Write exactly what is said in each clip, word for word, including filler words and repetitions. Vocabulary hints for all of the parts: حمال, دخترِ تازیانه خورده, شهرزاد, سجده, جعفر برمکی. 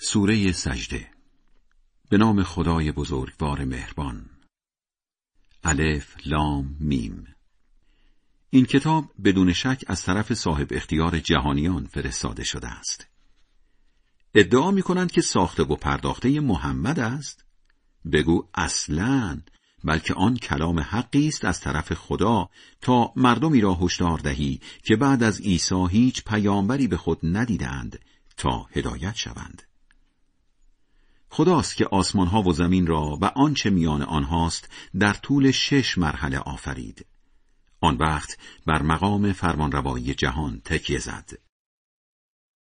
سوره سجده. به نام خدای بزرگوار مهربان. الف لام میم. این کتاب بدون شک از طرف صاحب اختیار جهانیان فرستاده شده است. ادعا می کنند که ساخته و پرداخته محمد است. بگو اصلاً، بلکه آن کلام حقی است از طرف خدا تا مردمی را هشدار دهی که بعد از عیسی هیچ پیامبری به خود ندیدند تا هدایت شوند. خداست که آسمانها و زمین را و آنچه میان آنهاست در طول شش مرحله آفرید. آن وقت بر مقام فرمانروایی جهان تکیه زد.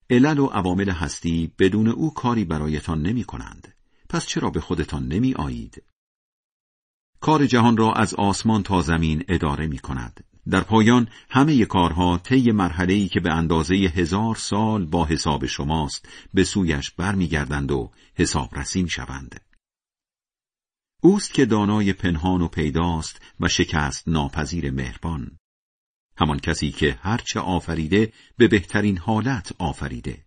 علل و عوامل هستی بدون او کاری برایتان نمی کنند. پس چرا به خودتان نمی آیید؟ کار جهان را از آسمان تا زمین اداره می کند. در پایان همه کارها طی مرحله‌ای که به اندازه هزار سال با حساب شماست به سویش برمیگردند و حسابرسی می‌شوند. اوست که دانای پنهان و پیداست و شکست ناپذیر مهربان، همان کسی که هرچه آفریده به بهترین حالت آفریده.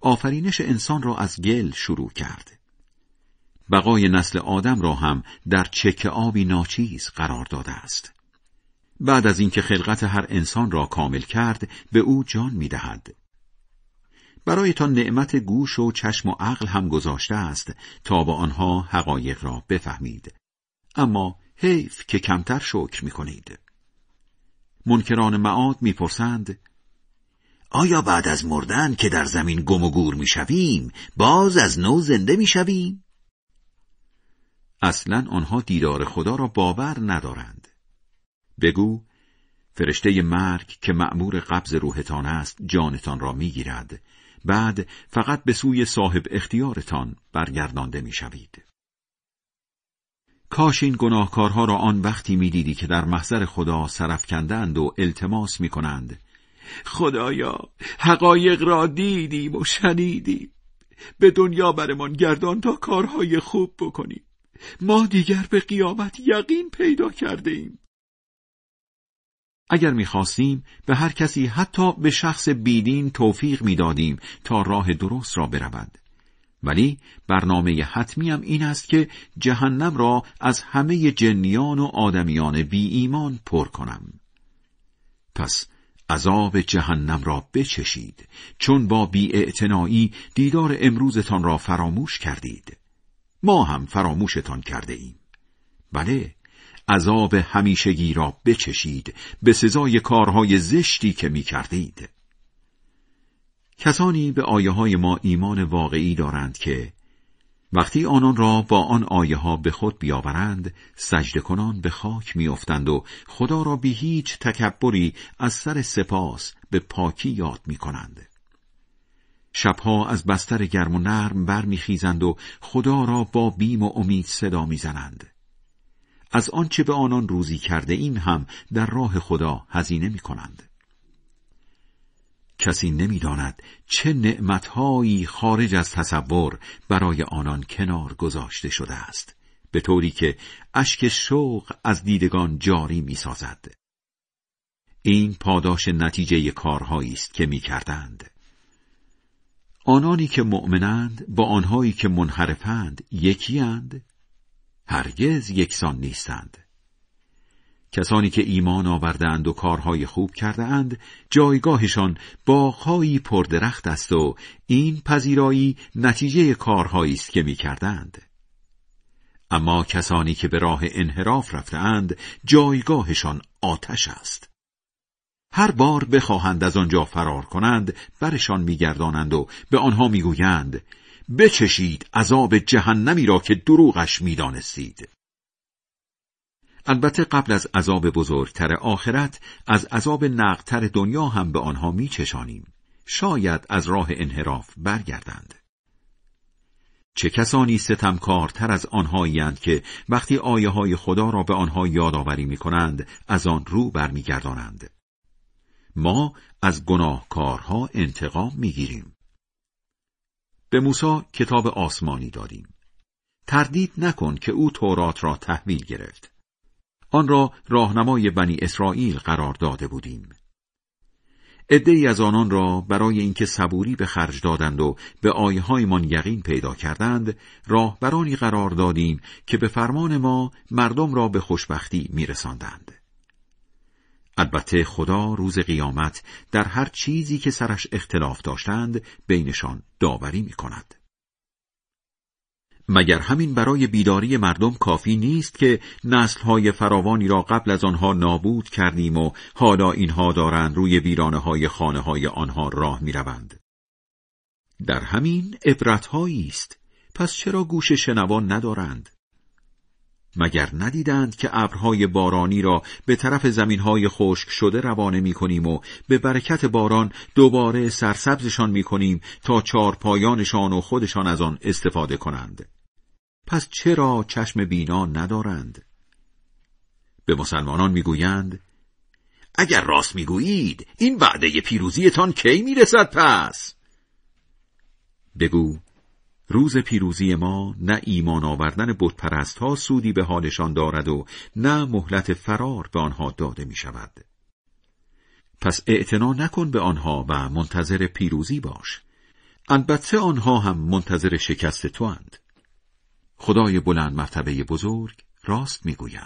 آفرینش انسان را از گل شروع کرد. بقای نسل آدم را هم در چک آبی ناچیز قرار داده است. بعد از اینکه خلقت هر انسان را کامل کرد، به او جان می‌دهد. برایتان نعمت گوش و چشم و عقل هم گذاشته است تا با آنها حقایق را بفهمید. اما حیف که کمتر شکر می‌کنید. منکران معاد می‌پرسند: آیا بعد از مردن که در زمین گم و گور می‌شویم، باز از نو زنده می‌شویم؟ اصلاً آنها دیدار خدا را باور ندارند. بگو فرشته مرگ که مأمور قبض روحتان است جانتان را میگیرد، بعد فقط به سوی صاحب اختیارتان برگردانده میشوید. کاش این گناهکارها را آن وقتی میدیدی که در محضر خدا سرفکندند و التماس میکنند: خدایا حقایق را دیدیم و شنیدیم، به دنیا برمان گردان تا کارهای خوب بکنیم، ما دیگر به قیامت یقین پیدا کرده ایم. اگر می‌خواستیم به هر کسی، حتی به شخص بیدین، توفیق می‌دادیم تا راه درست را برود. ولی برنامه حتمی هم این است که جهنم را از همه جنیان و آدمیان بی ایمان پر کنم. پس عذاب جهنم را بچشید، چون با بی‌اعتنایی دیدار امروزتان را فراموش کردید. ما هم فراموشتان کرده ایم. بله، عذاب همیشگی را بچشید به سزای کارهای زشتی که می کردید. کسانی به آیه های ما ایمان واقعی دارند که وقتی آنان را با آن آیه ها به خود بیاورند، سجده کنان به خاک می افتند و خدا را بی هیچ تکبری از سر سپاس به پاکی یاد می کنند. شبها از بستر گرم و نرم بر می خیزند و خدا را با بیم و امید صدا می زنند. از آنچه به آنان روزی کرده این هم در راه خدا هزینه می کنند. کسی نمی داند چه نعمتهایی خارج از تصور برای آنان کنار گذاشته شده است، به طوری که اشک شوق از دیدگان جاری می سازد. این پاداش نتیجه کارهایی است که می کردند. آنانی که مؤمنند با آنهایی که منحرفند یکی اند؟ هرگز یکسان نیستند. کسانی که ایمان آوردند و کارهای خوب کرده اند، جایگاهشان باغ‌هایی پردرخت است و این پذیرایی نتیجه کارهایی است که می کردند. اما کسانی که به راه انحراف رفته اند، جایگاهشان آتش است. هر بار بخواهند از آنجا فرار کنند، برشان می گردانند و به آنها می گویند: بچشید عذاب جهنمی را که دروغش می دانستید. البته قبل از عذاب بزرگتر آخرت، از عذاب نقتر دنیا هم به آنها می چشانیم. شاید از راه انحراف برگردند. چه کسانی ستمکارتر از آنهایی اند که وقتی آیه های خدا را به آنها یادآوری می کنند، از آن رو برمی گردانند. ما از گناهکارها انتقام می گیریم. به موسی کتاب آسمانی دادیم. تردید نکن که او تورات را تحویل گرفت. آن را راهنمای بنی اسرائیل قرار داده بودیم. عده‌ای از آنان را برای اینکه صبوری به خرج دادند و به آیه‌هایمان یقین پیدا کردند، راهبرانی قرار دادیم که به فرمان ما مردم را به خوشبختی می‌رساندند. البته خدا روز قیامت در هر چیزی که سرش اختلاف داشتند بینشان داوری می‌کند. مگر همین برای بیداری مردم کافی نیست که نسل‌های فراوانی را قبل از آنها نابود کردیم و حالا اینها دارند روی ویرانه‌های خانه‌های آنها راه می‌روند؟ در همین عبرت‌هایی است، پس چرا گوش شنوان ندارند؟ مگر ندیدند که ابرهای بارانی را به طرف زمین‌های خشک شده روانه می‌کنیم و به برکت باران دوباره سرسبزشان می‌کنیم تا چارپایانشان و خودشان از آن استفاده کنند؟ پس چرا چشم بینا ندارند؟ به مسلمانان میگویند اگر راست میگویید این وعده پیروزیتان کی میرسد؟ پس بگو روز پیروزی ما نه ایمان آوردن بت پرست ها سودی به حالشان دارد و نه مهلت فرار به آنها داده می شود. پس اعتنا نکن به آنها و منتظر پیروزی باش. البته آنها هم منتظر شکست تو اند. خدای بلند مرتبه بزرگ راست می گوید.